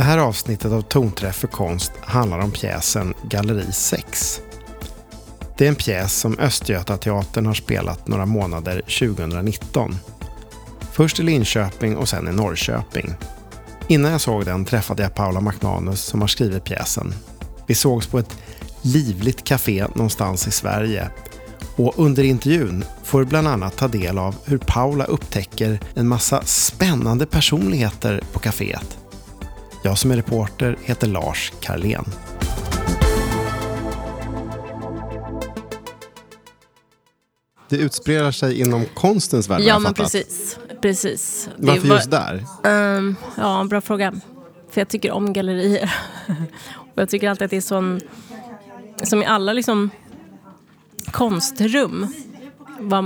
Det här avsnittet av Tonträff för konst handlar om pjäsen Galleri 6. Det är en pjäs som Östgötateatern har spelat några månader 2019. Först i Linköping och sen i Norrköping. Innan jag såg den träffade jag Paula McManus som har skrivit pjäsen. Vi sågs på ett livligt café någonstans i Sverige. Och under intervjun får du bland annat ta del av hur Paula upptäcker en massa spännande personligheter på caféet. Jag som är reporter heter Lars Karlén. Det utspelar sig inom konstens värld. Ja, men precis. Varför just där? Ja, bra fråga. För jag tycker om gallerier. Och jag tycker alltid att det är sån... Som i alla liksom... konstrum,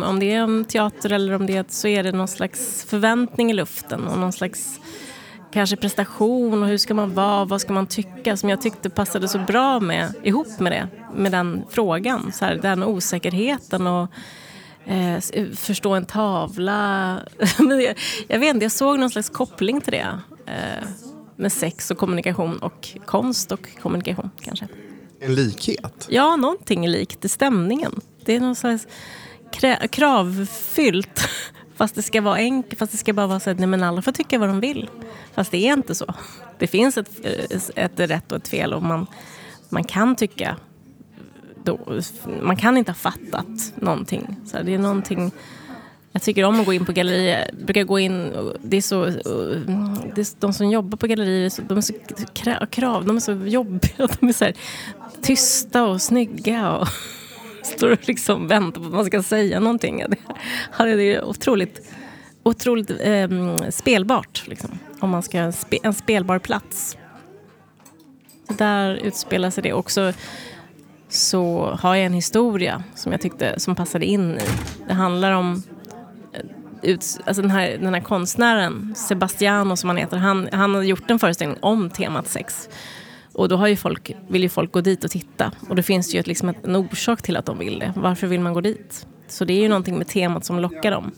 om det är en teater eller om det är, så är det någon slags förväntning i luften och någon slags kanske prestation och hur ska man vara, vad ska man tycka, som jag tyckte passade så bra med, ihop med det, med den frågan, så här, den osäkerheten och förstå en tavla. Jag vet inte, jag såg någon slags koppling till det med sex och kommunikation och konst och kommunikation kanske. En likhet? Ja, någonting likt i stämningen. Det är någon slags kravfyllt. Fast det ska vara enkelt. Fast det ska bara vara så att nej, men alla får tycka vad de vill. Fast det är inte så. Det finns ett rätt och ett fel. Och man kan tycka... Då, man kan inte ha fattat någonting. Så det är någonting... Jag tycker om att gå in på gallerier. Jag brukar gå in... Det är så, det är de som jobbar på gallerier, de är så krav. De är så jobbiga. De är så här... tysta och snygga och står och liksom väntar på att man ska säga någonting. Det är otroligt spelbart liksom, om man ska ha en spelbar plats. Där utspelar sig det också. Så har jag en historia som jag tyckte som passade in i. Det handlar om alltså den här konstnären Sebastiano som han heter. Han hade gjort en föreställning om temat sex. Och då vill ju folk gå dit och titta. Och det finns ju liksom en orsak till att de vill det. Varför vill man gå dit? Så det är ju någonting med temat som lockar dem.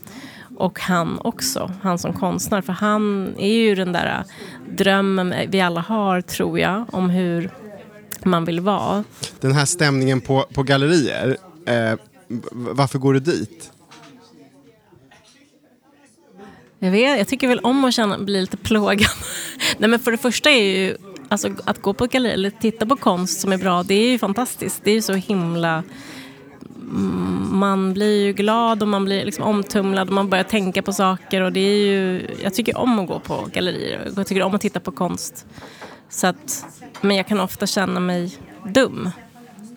Och han också. Han som konstnär. För han är ju den där drömmen vi alla har, tror jag. Om hur man vill vara. Den här stämningen på gallerier. Varför går du dit? Jag tycker väl om att bli lite plågad. Nej, men för det första är ju... Alltså att gå på ett galleri eller titta på konst som är bra, det är ju fantastiskt. Det är ju så himla... Man blir ju glad och man blir liksom omtumlad och man börjar tänka på saker. Och det är ju... Jag tycker om att gå på gallerier. Jag tycker om att titta på konst. Så att, men jag kan ofta känna mig dum.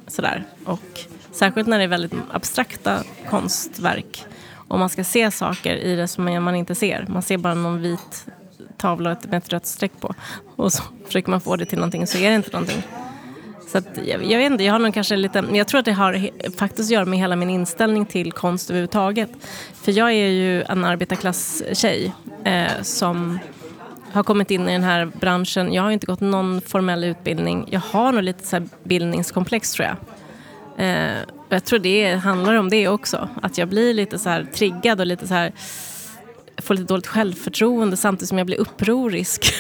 Sådär. Och särskilt när det är väldigt abstrakta konstverk. Och man ska se saker i det som man inte ser. Man ser bara någon vit... tavla med ett rött streck på. Och så försöker man få det till någonting, så är det inte någonting. Så att, jag vet inte, jag har nog kanske lite... Jag tror att det har faktiskt att göra med hela min inställning till konst överhuvudtaget. För jag är ju en arbetarklass-tjej som har kommit in i den här branschen. Jag har inte gått någon formell utbildning. Jag har nog lite så här bildningskomplex, tror jag. Och jag tror det handlar om det också. Att jag blir lite så här triggad och lite så här... får lite dåligt självförtroende samtidigt som jag blir upprorisk.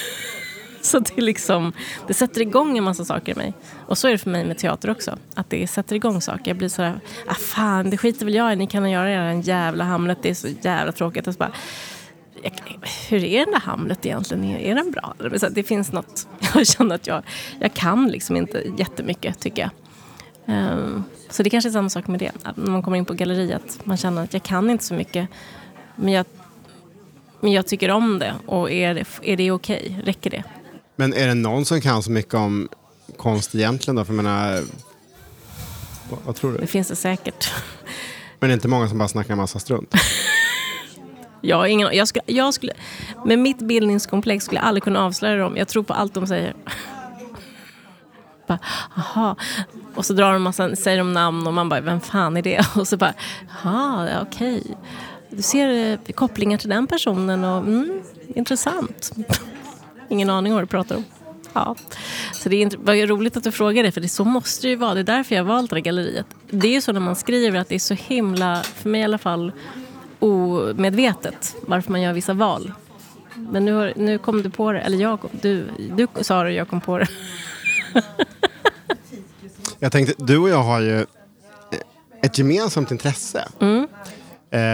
Så det liksom, det sätter igång en massa saker i mig. Och så är det för mig med teater också. Att det sätter igång saker. Jag blir sådär, fan, det skiter väl jag i. Ni kan göra er en jävla Hamlet. Det är så jävla tråkigt. Och så bara, hur är den där Hamlet egentligen? Är den bra? Det finns något. Jag känner att jag kan liksom inte jättemycket, tycker jag. Så det kanske är samma sak med det. Att när man kommer in på galleriet, man känner att jag kan inte så mycket. Men jag tycker om det. Och är det okej? Räcker det? Men är det någon som kan så mycket om konst egentligen då? För jag menar, vad tror du? Det finns det säkert. Men det är inte många som bara snackar en massa strunt? Jag skulle med mitt bildningskomplex skulle jag aldrig kunna avslöja dem. Jag tror på allt de säger. Bara, aha. Och så drar de massa, säger de namn och man bara, vem fan är det? Och så bara, aha, okej. Du ser kopplingar till den personen och intressant. Ingen aning om vad du pratar om. Ja. Så det är var roligt att du frågar det, för det så måste det ju vara. Det är därför jag valt det galleriet. Det är ju så när man skriver att det är så himla, för mig i alla fall, omedvetet varför man gör vissa val. Men nu kom du på det. Eller du sa det och jag kom på det. Jag tänkte, du och jag har ju ett gemensamt intresse. Mm.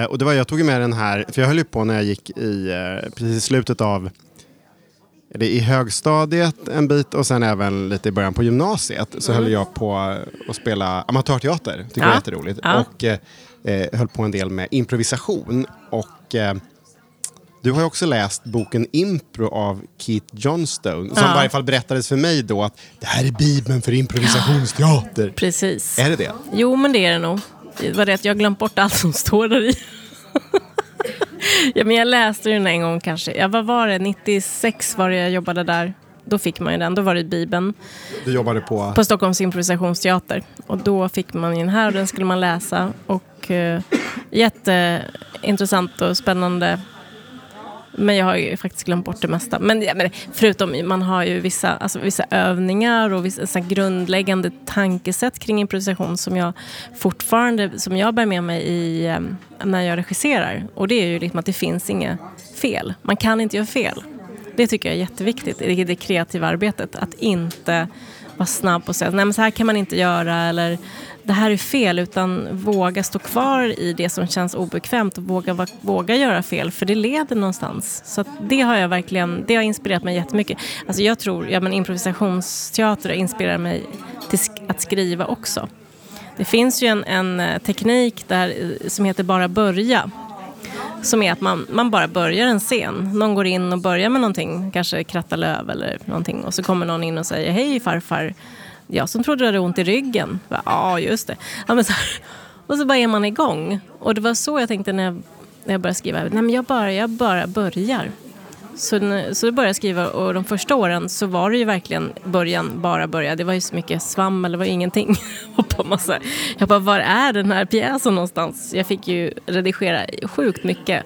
Och det var, jag tog med den här, för jag höll ju på när jag gick i precis slutet av, eller i högstadiet en bit och sen även lite i början på gymnasiet, så höll jag på att spela amatörteater, tycker jag är jätteroligt. Ja. Och höll på en del med improvisation. Och du har ju också läst boken Impro av Keith Johnstone, som i varje fall berättades för mig då att det här är bibeln för improvisationsteater. Precis. Är det det? Jo, men det är det nog. Det var rätt, jag har glömt bort allt som står där i. Ja, men jag läste den en gång kanske. Ja, vad var det? 96 var det jag jobbade där. Då fick man ju den. Då var det Bibeln. Du jobbade på? På Stockholms improvisationsteater. Och då fick man den här och den skulle man läsa. Och jätteintressant och spännande. Men jag har ju faktiskt glömt bort det mesta. Men, ja, men förutom, man har ju vissa övningar och vissa grundläggande tankesätt kring improvisation som jag bär med mig i när jag regisserar. Och det är ju liksom att det finns inga fel. Man kan inte göra fel. Det tycker jag är jätteviktigt i det kreativa arbetet. Att inte vara snabb och säga, nej men så här kan man inte göra, eller det här är fel, utan våga stå kvar i det som känns obekvämt och våga göra fel, för det leder någonstans. Så att det har jag verkligen, det har inspirerat mig jättemycket. Alltså jag tror, ja men improvisationsteater inspirerar mig till att skriva också. Det finns ju en teknik där som heter bara börja. Som är att man bara börjar en scen. Någon går in och börjar med någonting, kanske kratta löv eller någonting, och så kommer någon in och säger, hej farfar, jag som trodde du hade ont i ryggen. Ja, just det. Ja, men så här. Och så bara är man igång. Och det var så jag tänkte när jag började skriva. Nej, men jag bara börjar. Så började jag skriva, och de första åren så var det ju verkligen början, bara börja. Det var ju så mycket svammel, det var ingenting. Jag bara, var är den här pjäsen någonstans? Jag fick ju redigera sjukt mycket.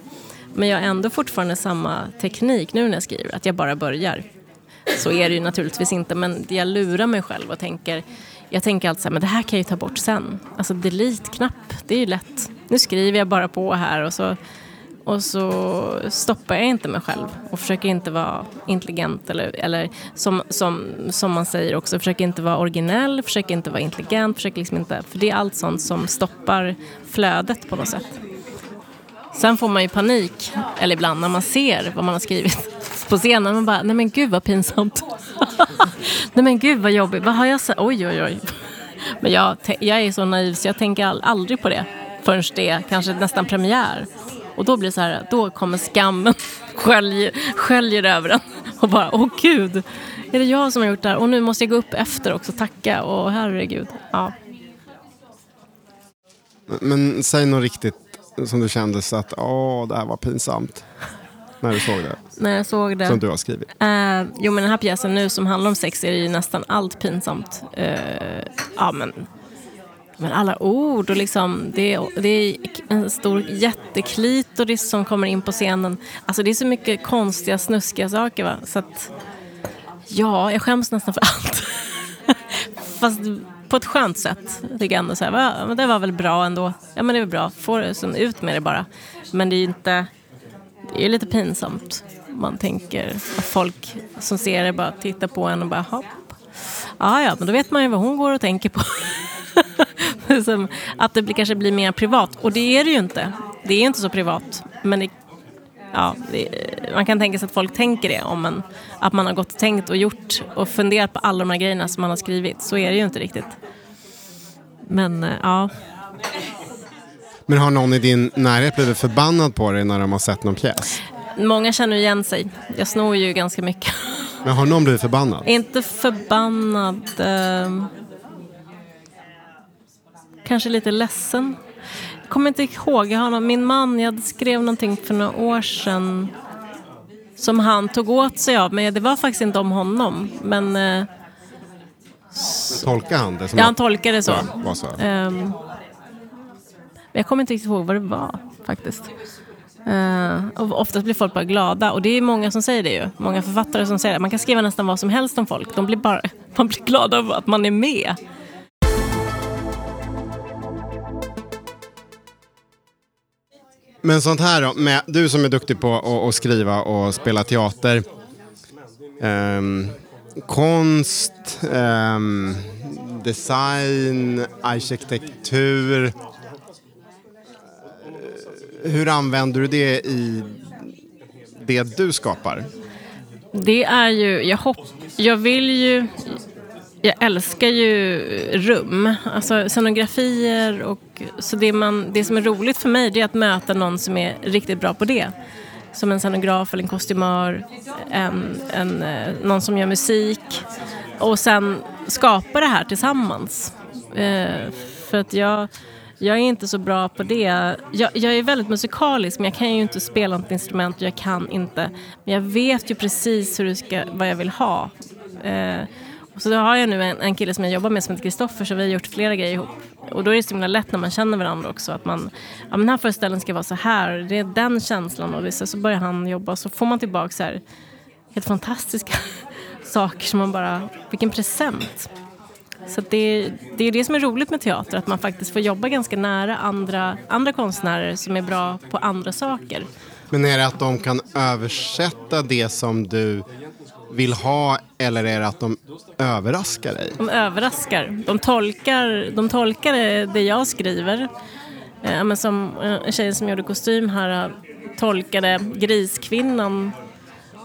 Men jag har ändå fortfarande samma teknik nu när jag skriver, att jag bara börjar. Så är det ju naturligtvis inte, men jag lurar mig själv och tänker alltid så här, men det här kan jag ju ta bort sen. Alltså delete-knapp, det är ju lätt. Nu skriver jag bara på här och så stoppar jag inte mig själv och försöker inte vara intelligent eller som man säger också, försöker inte vara originell, försöker inte vara intelligent, försöker liksom inte, för det är allt sånt som stoppar flödet på något sätt. Sen får man ju panik, eller ibland när man ser vad man har skrivit på scenen, man bara, nej men gud vad pinsamt. Nej men gud vad jobbigt, vad har jag sagt? Oj, oj, oj. Men jag är så naiv så jag tänker aldrig på det förrän det kanske nästan premiär. Och då blir det så här, då kommer skammen sköljer över den och bara, åh gud, är det jag som har gjort det här? Och nu måste jag gå upp efter också, tacka, och herregud, ja. Men säg något riktigt som du kände så att, det här var pinsamt. När du såg det? När jag såg det. Som du har skrivit. Jo, men den här pjäsen nu som handlar om sex är ju nästan allt pinsamt. Men alla ord och liksom, det är en stor jätteklitoris som kommer in på scenen. Alltså det är så mycket konstiga, snuskiga saker, va? Så att, ja, jag skäms nästan för allt. Fast på ett skönt sätt, tycker jag ändå så här, men det var väl bra ändå. Ja, men det är väl bra. Får ut med det bara. Men det är ju inte... Det är lite pinsamt. Man tänker att folk som ser det bara tittar på en och bara hopp. Ja, men då vet man ju vad hon går och tänker på. Att det kanske blir mer privat. Och det är det ju inte. Det är inte så privat. Men man kan tänka sig att folk tänker det. Att man har gått och tänkt och gjort och funderat på alla de här grejerna som man har skrivit. Så är det ju inte riktigt. Men ja... Men har någon i din närhet blivit förbannad på dig när de har sett någon pjäs? Många känner igen sig. Jag snor ju ganska mycket. Men har någon blivit förbannad? Inte förbannad. Kanske lite ledsen. Jag kommer inte ihåg. Min man, jag skrev någonting för några år sedan som han tog åt sig av. Men det var faktiskt inte om honom. Men... Tolkade han det? Ja, han tolkade det så. Ja, var så. Jag kommer inte riktigt ihåg vad det var faktiskt. Och oftast blir folk bara glada. Och det är många som säger det ju. Många författare som säger det. Man kan skriva nästan vad som helst om folk. Man blir glada av att man är med. Men sånt här då, med, du som är duktig på att skriva och spela teater, konst, design, arkitektur, hur använder du det i det du skapar? Det är ju, jag älskar ju rum, alltså scenografier, och så det som är roligt för mig är att möta någon som är riktigt bra på det. Som en scenograf eller en kostymör, någon som gör musik, och sen skapa det här tillsammans. För att jag är inte så bra på det. Jag är väldigt musikalisk, men jag kan ju inte spela något instrument, och jag kan inte. Men jag vet ju precis vad jag vill ha. Och så då har jag nu en kille som jag jobbar med som heter Kristoffer, så vi har gjort flera grejer ihop. Och då är det så himla lätt när man känner varandra också, att man, ja, men den här föreställningen ska vara så här, det är den känslan, och så börjar han jobba, så får man tillbaka så här helt fantastiska saker som man bara, vilken present. Så det är det som är roligt med teater, att man faktiskt får jobba ganska nära andra konstnärer som är bra på andra saker. Men är det att de kan översätta det som du vill ha, eller är det att de överraskar dig? De överraskar. De tolkar det jag skriver. Men som en tjej som gjorde kostym här tolkade Griskvinnan,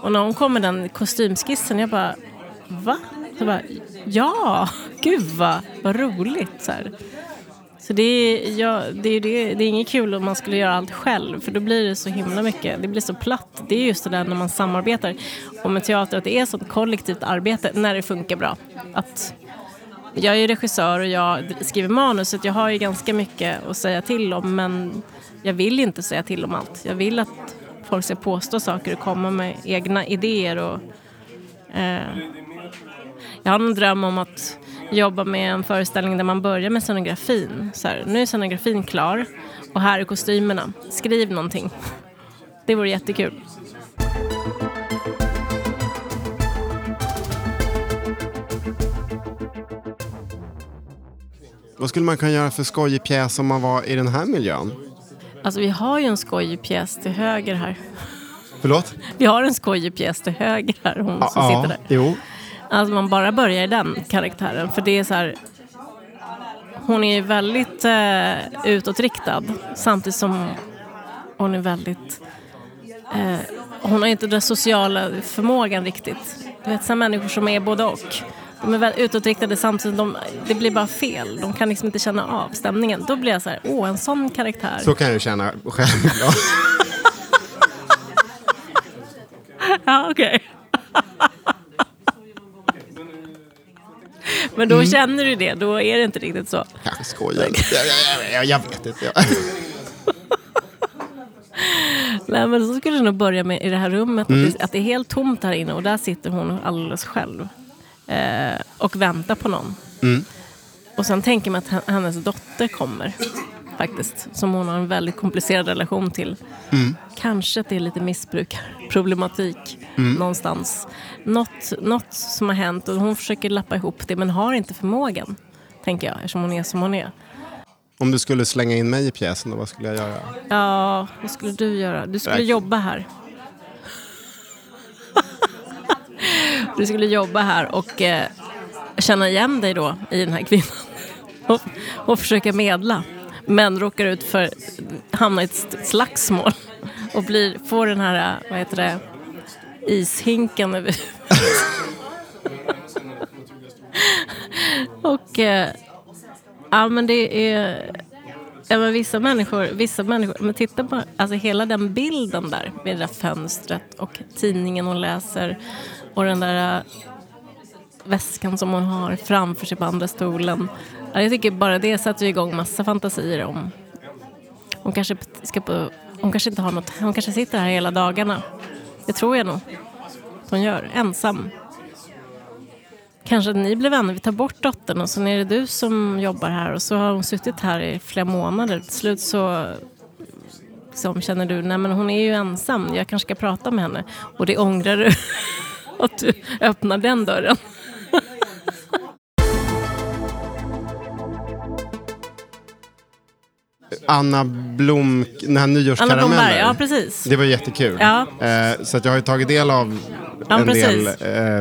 och när hon kom med den kostymskissen, jag bara, va? Så bara, ja, gud vad roligt så här. Så det är inget kul om man skulle göra allt själv, för då blir det så himla mycket, det blir så platt. Det är just det där när man samarbetar, och med teater, att det är sånt kollektivt arbete när det funkar bra. Att jag är ju regissör och jag skriver manus, så jag har ju ganska mycket att säga till om, men jag vill inte säga till om allt. Jag vill att folk ska påstå saker och komma med egna idéer, och jag har en dröm om att jobba med en föreställning där man börjar med scenografin. Så här, nu är scenografin klar, och här är kostymerna. Skriv någonting. Det vore jättekul. Vad skulle man kunna göra för skojig pjäs om man var i den här miljön? Alltså, vi har ju en skojig pjäs till höger här. Förlåt? Vi har en skojig pjäs till höger här, hon som sitter där. Jo. Alltså, man bara börjar i den karaktären. För det är så här, hon är väldigt utåtriktad. Samtidigt som hon är väldigt... hon har inte den sociala förmågan riktigt. Du vet, så här människor som är både och. De är väldigt utåtriktade samtidigt. Det blir bara fel. De kan liksom inte känna av stämningen. Då blir jag så här, en sån karaktär. Så kan du känna själv idag. Ja, okej. Men då känner du det, då är det inte riktigt så. Jag skojar. Jag vet inte. Nej, men så skulle du nog börja med i det här rummet. Att det är helt tomt här inne, och där sitter hon alldeles själv. Och väntar på någon. Och sen tänker man att hennes dotter kommer. Faktiskt. Som hon har en väldigt komplicerad relation till. Kanske att det är lite missbrukarproblematik någonstans. Något som har hänt, och hon försöker lappa ihop det, men har inte förmågan, tänker jag, eftersom hon är som hon är. Om du skulle slänga in mig i pjäsen, då, vad skulle jag göra? Ja, vad skulle du göra? Du skulle jobba här. Du skulle jobba här och känna igen dig då i den här kvinnan. Och försöka medla. Men råkar ut för hamna i ett slagsmål och får den här, vad heter det, ishinkan över. Och ja, men det är vissa människor, men titta på, alltså hela den bilden där med det där fönstret och tidningen hon läser och den där väskan som hon har framför sig på andra stolen. Jag tycker bara det sätter igång massa fantasier om. Hon kanske sitter här hela dagarna. Det tror jag nog. Hon gör ensam. Kanske ni blir vänner, vi tar bort dottern, och så är det du som jobbar här, och så har hon suttit här i flera månader. Till slut så liksom, känner du, nej men hon är ju ensam, jag kanske ska prata med henne, och det ångrar du att du öppnar den dörren. Anna Blom, den här nyårskaramellen. Ja, precis. Det var jättekul. Ja. Så att jag har ju tagit del av en del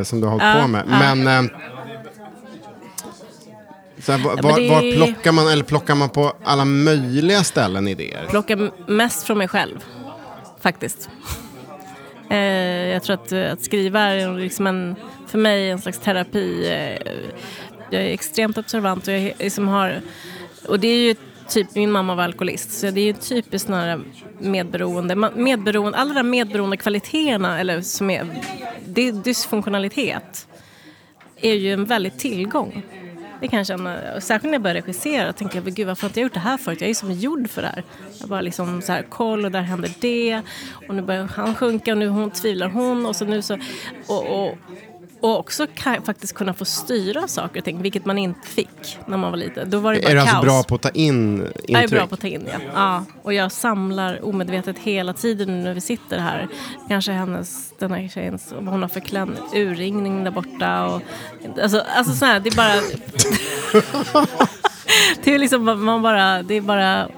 som du har hållit på med. Men så här, var plockar man, eller plockar man på alla möjliga ställen idéer? Plockar mest från mig själv, faktiskt. Jag tror att skriva är liksom för mig en slags terapi. Jag är extremt observant och jag liksom har, och det är ju typ, min mamma var alkoholist, så det är ju typiskt några medberoende, alla de medberoende kvaliteterna, eller som är det, dysfunktionalitet är ju en väldigt tillgång. Det kan jag känna, särskilt när jag börjar regissera, tänker jag, gud, varför har jag gjort det här förut? Jag är som gjord för det här. Jag bara liksom så här, koll, och där händer det, och nu börjar han sjunka, och nu hon tvivlar hon, och så nu så, och också faktiskt kunna få styra saker och ting, vilket man inte fick när man var liten. Då var det bara kaos. Är du alltså bra på att ta in intryck? Jag är bra på att ta in, ja. Och jag samlar omedvetet hela tiden när vi sitter här. Kanske den här tjejen, hon har förklädd urringning där borta. Och, alltså så här, det är bara... det är liksom, man bara... Det är bara...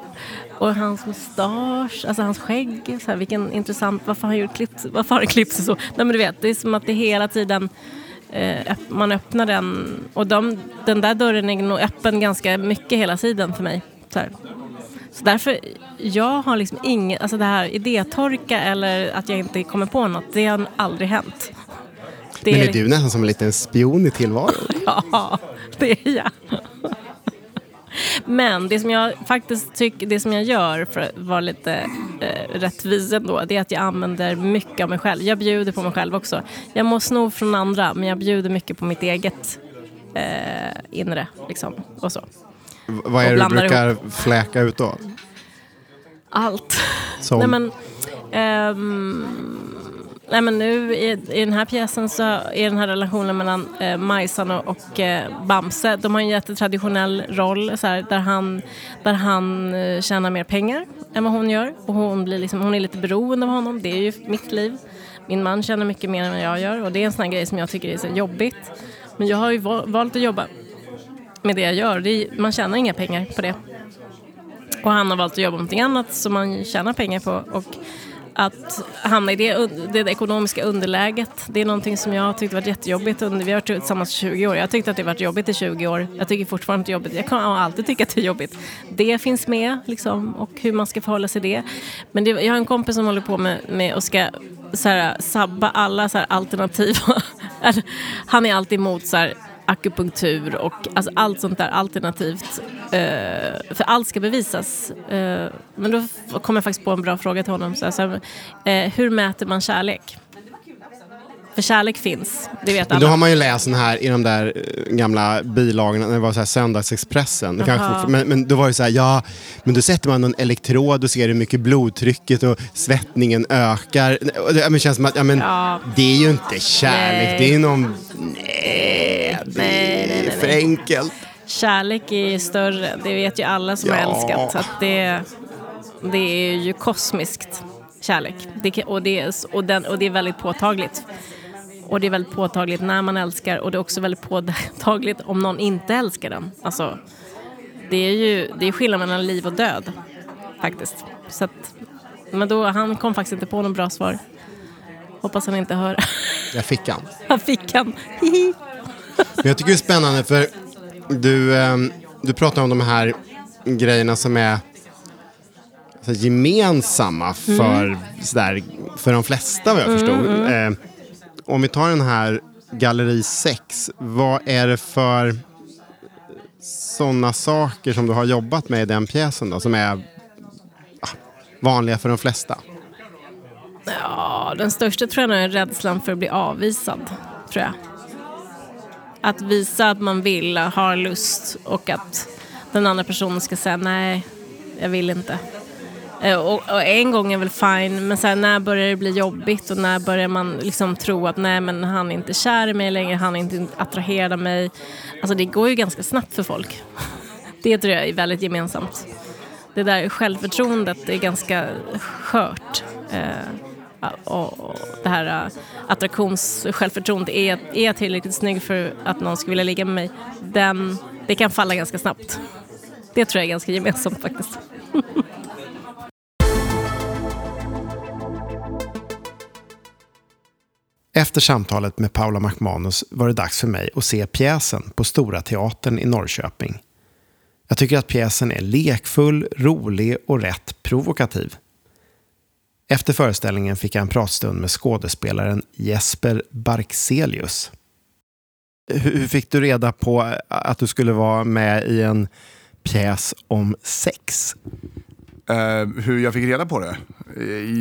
Och hans mustasch, alltså hans skägg, så här, vilken intressant, varför har han gjort klipp, varför har han klippt sig så? Nej, men du vet, det är som att det hela tiden man öppnar den, och den där dörren är nog öppen ganska mycket hela tiden för mig, så här. Så därför, jag har liksom ingen, alltså det här idétorka eller att jag inte kommer på något, det har aldrig hänt. Det men är du nästan som en liten spion i tillvaron? Ja, det är jag. Men det som jag faktiskt tycker, det som jag gör för att vara lite rättvis ändå, det är att jag använder mycket av mig själv. Jag bjuder på mig själv också. Jag må sno från andra, men jag bjuder mycket på mitt eget inre liksom, och så. Vad är det du brukar fläka ut då? Allt. Som... Nej men nu i den här pjäsen så är den här relationen mellan Majsan och Bamse. De har en jättetraditionell roll så här, där han tjänar mer pengar än vad hon gör, och hon är lite beroende av honom. Det är ju mitt liv. Min man tjänar mycket mer än vad jag gör, och det är en sån här grej som jag tycker är så jobbigt. Men jag har ju valt att jobba med det jag gör. Man tjänar inga pengar på det. Och han har valt att jobba med någonting annat som man tjänar pengar på, och att hamna i det ekonomiska underläget, det är någonting som jag tyckte var jättejobbigt. Vi har varit tillsammans 20 år. Jag tyckte att det varit jobbigt i 20 år. Jag tycker fortfarande att det är jobbigt. Jag kan alltid tycka att det är jobbigt. Det finns med, liksom, och hur man ska förhålla sig det. Men jag har en kompis som håller på med och ska så här, sabba alla så här, alternativ. Han är alltid emot så här, akupunktur och alltså, allt sånt där alternativt. För allt ska bevisas. Men då kom jag faktiskt på en bra fråga till honom. Så här, hur mäter man kärlek? För kärlek finns, det vet alla. Då har man ju läst den här i de där gamla bilagorna, när det var så här Söndagsexpressen. Det kanske, men då var det så här, ja, men då sätter man en elektrod och ser hur mycket blodtrycket och svettningen ökar. Det känns som att, det är ju inte kärlek, nej. Det är någon... Nej, för enkelt. Kärlek är större, det vet ju alla som har älskat. Så att det är ju kosmiskt, kärlek. Det är väldigt påtagligt. Och det är väldigt påtagligt när man älskar, och det är också väldigt påtagligt om någon inte älskar den. Alltså, det är skillnad mellan liv och död, faktiskt. Så att, men då, han kom faktiskt inte på någon bra svar. Hoppas han inte hör. Jag fick han. Hihi. Men jag tycker det är spännande, för du pratar om de här grejerna som är så gemensamma för de flesta, vad jag förstod. Om vi tar den här Galleri 6, vad är det för sådana saker som du har jobbat med i den pjäsen då, som är vanliga för de flesta? Ja, den största tror jag är rädslan för att bli avvisad, tror jag. Att visa att man vill, har lust, och att den andra personen ska säga nej, jag vill inte. Och en gång är väl fine, men så här, när börjar det bli jobbigt, och när börjar man liksom tro att nej, men han är inte kär i mig längre, han är inte attraherad av mig. Alltså det går ju ganska snabbt för folk. Det tror jag är väldigt gemensamt. Det där självförtroendet är ganska skört. Och det här attraktionssjälvförtroendet är jag tillräckligt snygg för att någon ska vilja ligga med mig, det kan falla ganska snabbt. Det tror jag är ganska gemensamt faktiskt. Efter samtalet med Paula McManus var det dags för mig att se pjäsen på Stora Teatern i Norrköping. Jag tycker att pjäsen är lekfull, rolig och rätt provokativ. Efter föreställningen fick jag en pratstund med skådespelaren Jesper Barkselius. Hur fick du reda på att du skulle vara med i en pjäs om sex? Hur jag fick reda på det?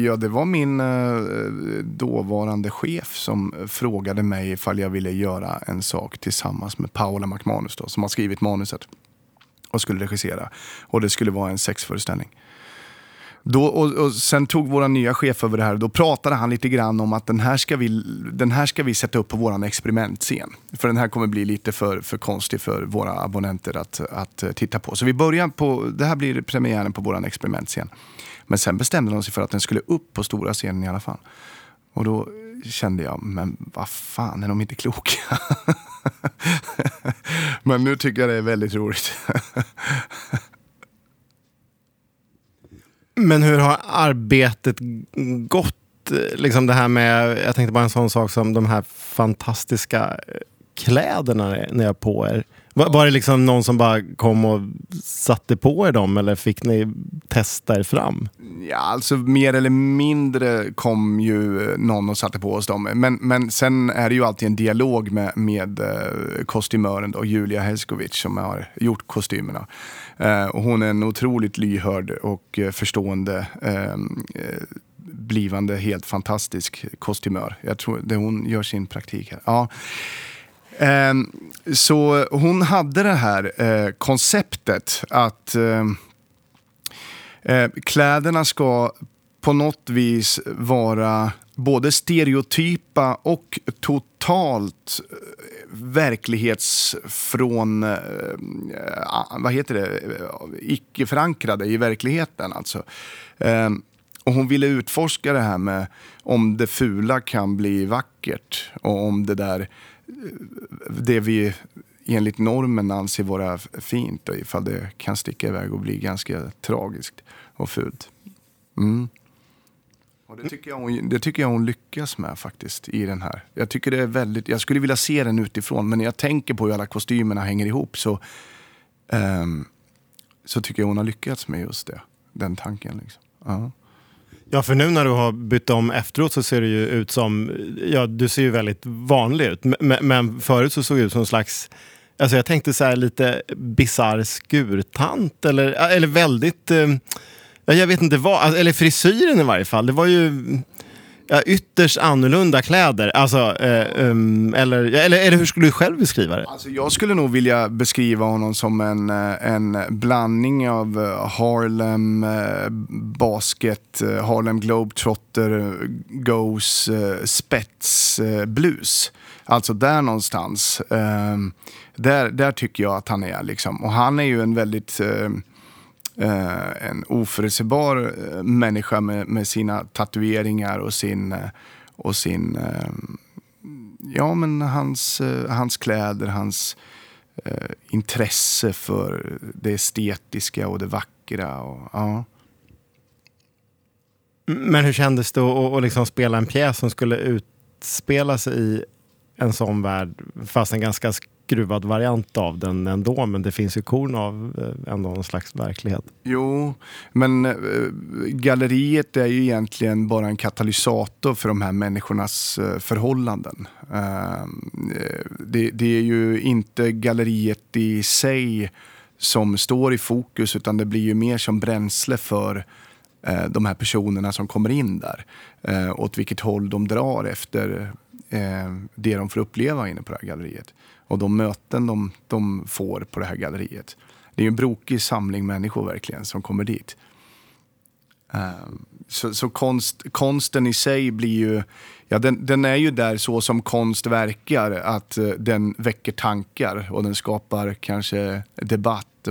Ja, det var min dåvarande chef som frågade mig ifall jag ville göra en sak tillsammans med Paula McManus då, som har skrivit manuset och skulle regissera. Och det skulle vara en sexföreställning. Då, och sen tog våra nya chef över det här och då pratade han lite grann om att den här ska vi sätta upp på våran experimentscen. För den här kommer bli lite för konstig för våra abonnenter att titta på. Så vi börjar på, det här blir premiären på våran experimentscen. Men sen bestämde de sig för att den skulle upp på stora scenen i alla fall. Och då kände jag, men vad fan, är de inte kloka? Men nu tycker jag det är väldigt roligt. Men hur har arbetet gått? Liksom det här med, jag tänkte bara en sån sak som de här fantastiska kläderna ni har på er. Var det liksom någon som bara kom och satte på er dem eller fick ni testa er fram? Ja, alltså mer eller mindre kom ju någon och satte på oss dem. Men sen är det ju alltid en dialog med kostymören då, Julia Hezkovic som har gjort kostymerna. Och hon är en otroligt lyhörd och förstående blivande helt fantastisk kostymör. Jag tror det hon gör sin praktik här. Ja. Så hon hade det här konceptet att kläderna ska på något vis vara både stereotypa och totalt verklighetsfrån icke förankrade i verkligheten alltså. Och hon ville utforska det här med om det fula kan bli vackert och om det där det vi enligt normen anser vara fint ifall det kan sticka iväg och bli ganska tragiskt och fult. Mm. Och det tycker jag hon lyckas med faktiskt i den här. Jag tycker det är väldigt, jag skulle vilja se den utifrån, men när jag tänker på hur alla kostymerna hänger ihop så tycker jag hon har lyckats med just det, den tanken liksom. Ja. Ja, för nu när du har bytt om efteråt så ser det ju ut som... Ja, du ser ju väldigt vanlig ut. Men förut så såg det ut som en slags... Alltså jag tänkte så här lite bizarr skurtant. Eller väldigt... Jag vet inte vad... Eller frisyren i varje fall. Det var ju... Ja, ytterst annorlunda kläder. Alltså, eller hur skulle du själv beskriva det? Alltså, jag skulle nog vilja beskriva honom som en blandning av Harlem, basket, Harlem Globetrotter, goes, spets, blues. Alltså där någonstans. Där tycker jag att han är liksom. Och han är ju en väldigt... en oförutsägbar människa med sina tatueringar och sin ja men hans kläder, hans intresse för det estetiska och det vackra och ja. Men hur kändes det att liksom spela en pjäs som skulle utspela sig i en sån värld fast en ganska skruvad variant av den ändå, men det finns ju korn av ändå någon slags verklighet. Jo, men galleriet är ju egentligen bara en katalysator för de här människornas förhållanden. Det är ju inte galleriet i sig som står i fokus, utan det blir ju mer som bränsle för de här personerna som kommer in där. Åt vilket håll de drar efter det de får uppleva inne på det här galleriet. Och de möten de får på det här galleriet. Det är ju en brokig samling människor verkligen som kommer dit. Så konsten i sig blir ju... Ja, den är ju där så som konst verkar. Att den väcker tankar och den skapar kanske debatt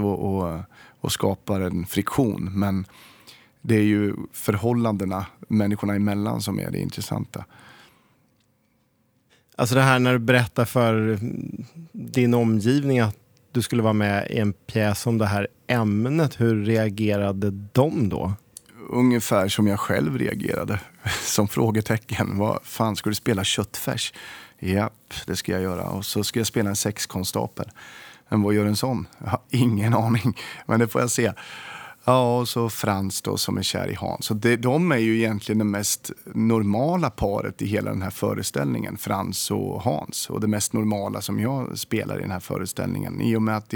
och skapar en friktion. Men det är ju förhållandena människorna emellan som är det intressanta. Alltså det här när du berättar för din omgivning att du skulle vara med i en pjäs om det här ämnet. Hur reagerade de då? Ungefär som jag själv reagerade. Som frågetecken. Vad fan, ska du spela köttfärs? Japp, det ska jag göra. Och så ska jag spela en sexkonstapel. Men vad gör en sån? Jag har ingen aning. Men det får jag se. Ja, och så Frans då som är kär i Hans. Så de är ju egentligen det mest normala paret i hela den här föreställningen. Frans och Hans. Och det mest normala som jag spelar i den här föreställningen. I och med att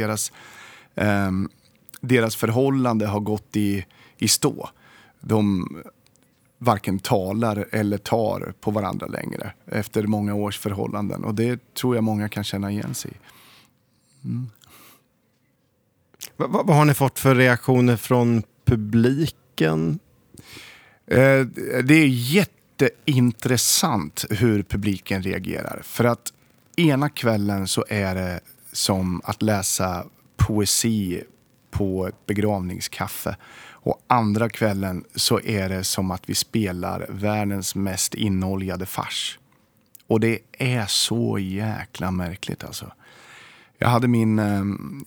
deras förhållande har gått i stå. De varken talar eller tar på varandra längre. Efter många års förhållanden. Och det tror jag många kan känna igen sig i. Mm. Vad har ni fått för reaktioner från publiken? Det är jätteintressant hur publiken reagerar. För att ena kvällen så är det som att läsa poesi på ett begravningskaffe. Och andra kvällen så är det som att vi spelar världens mest inoljade fars. Och det är så jäkla märkligt alltså. Jag hade min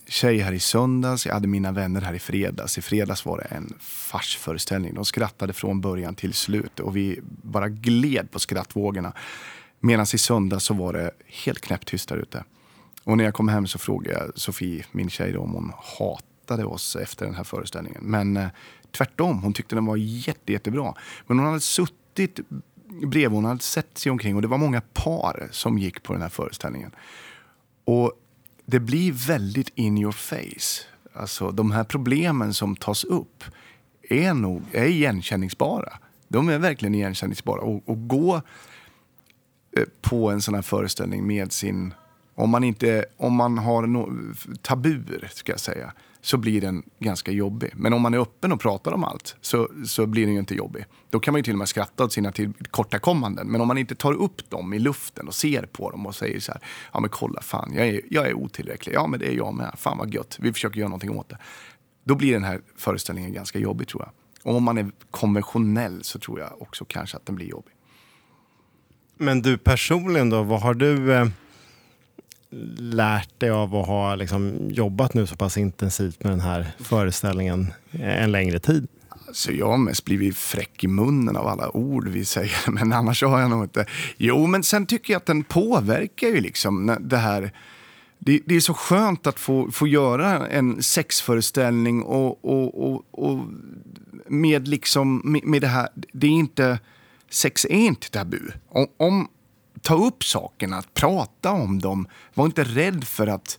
tjej här i söndags. Jag hade mina vänner här i fredags. I fredags var det en farsföreställning. De skrattade från början till slut. Och vi bara gled på skrattvågorna. Medan i söndags så var det helt knäpptyst där ute. Och när jag kom hem så frågade jag Sofie, min tjej då, om hon hatade oss efter den här föreställningen. Men tvärtom. Hon tyckte den var jättebra. Men hon hade suttit bredvid. Hon hade sett sig omkring. Och det var många par som gick på den här föreställningen. Och det blir väldigt in your face. Alltså de här problemen som tas upp är igenkänningsbara. De är verkligen igenkänningsbara. Och gå på en sån här föreställning med sin... Om man har tabur, ska jag säga, så blir den ganska jobbig. Men om man är öppen och pratar om allt så blir den ju inte jobbig. Då kan man ju till och med skratta åt sina tillkortakommanden. Men om man inte tar upp dem i luften och ser på dem och säger så här: ja men kolla fan, jag är otillräcklig. Ja men det är jag med. Fan vad gött. Vi försöker göra någonting åt det. Då blir den här föreställningen ganska jobbig tror jag. Och om man är konventionell så tror jag också kanske att den blir jobbig. Men du personligen då, vad har du... lärt dig av att ha liksom jobbat nu så pass intensivt med den här föreställningen en längre tid? Alltså jag har mest blivit fräck i munnen av alla ord vi säger, men annars har jag nog inte. Jo, men sen tycker jag att den påverkar ju liksom det här. Det är så skönt att få göra en sexföreställning och med liksom med det här. Det är inte, sex är inte tabu. Om ta upp sakerna, att prata om dem. Var inte rädd för att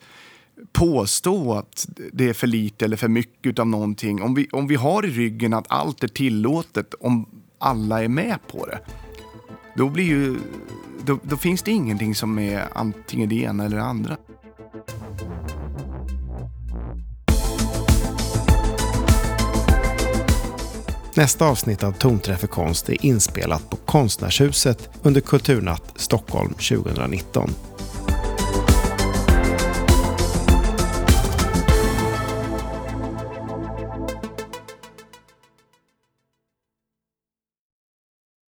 påstå att det är för lite eller för mycket utav någonting. Om vi har i ryggen att allt är tillåtet, om alla är med på det, då finns det ingenting som är antingen det ena eller det andra. Nästa avsnitt av Tomträff för konst är inspelat på Konstnärshuset under Kulturnatt Stockholm 2019.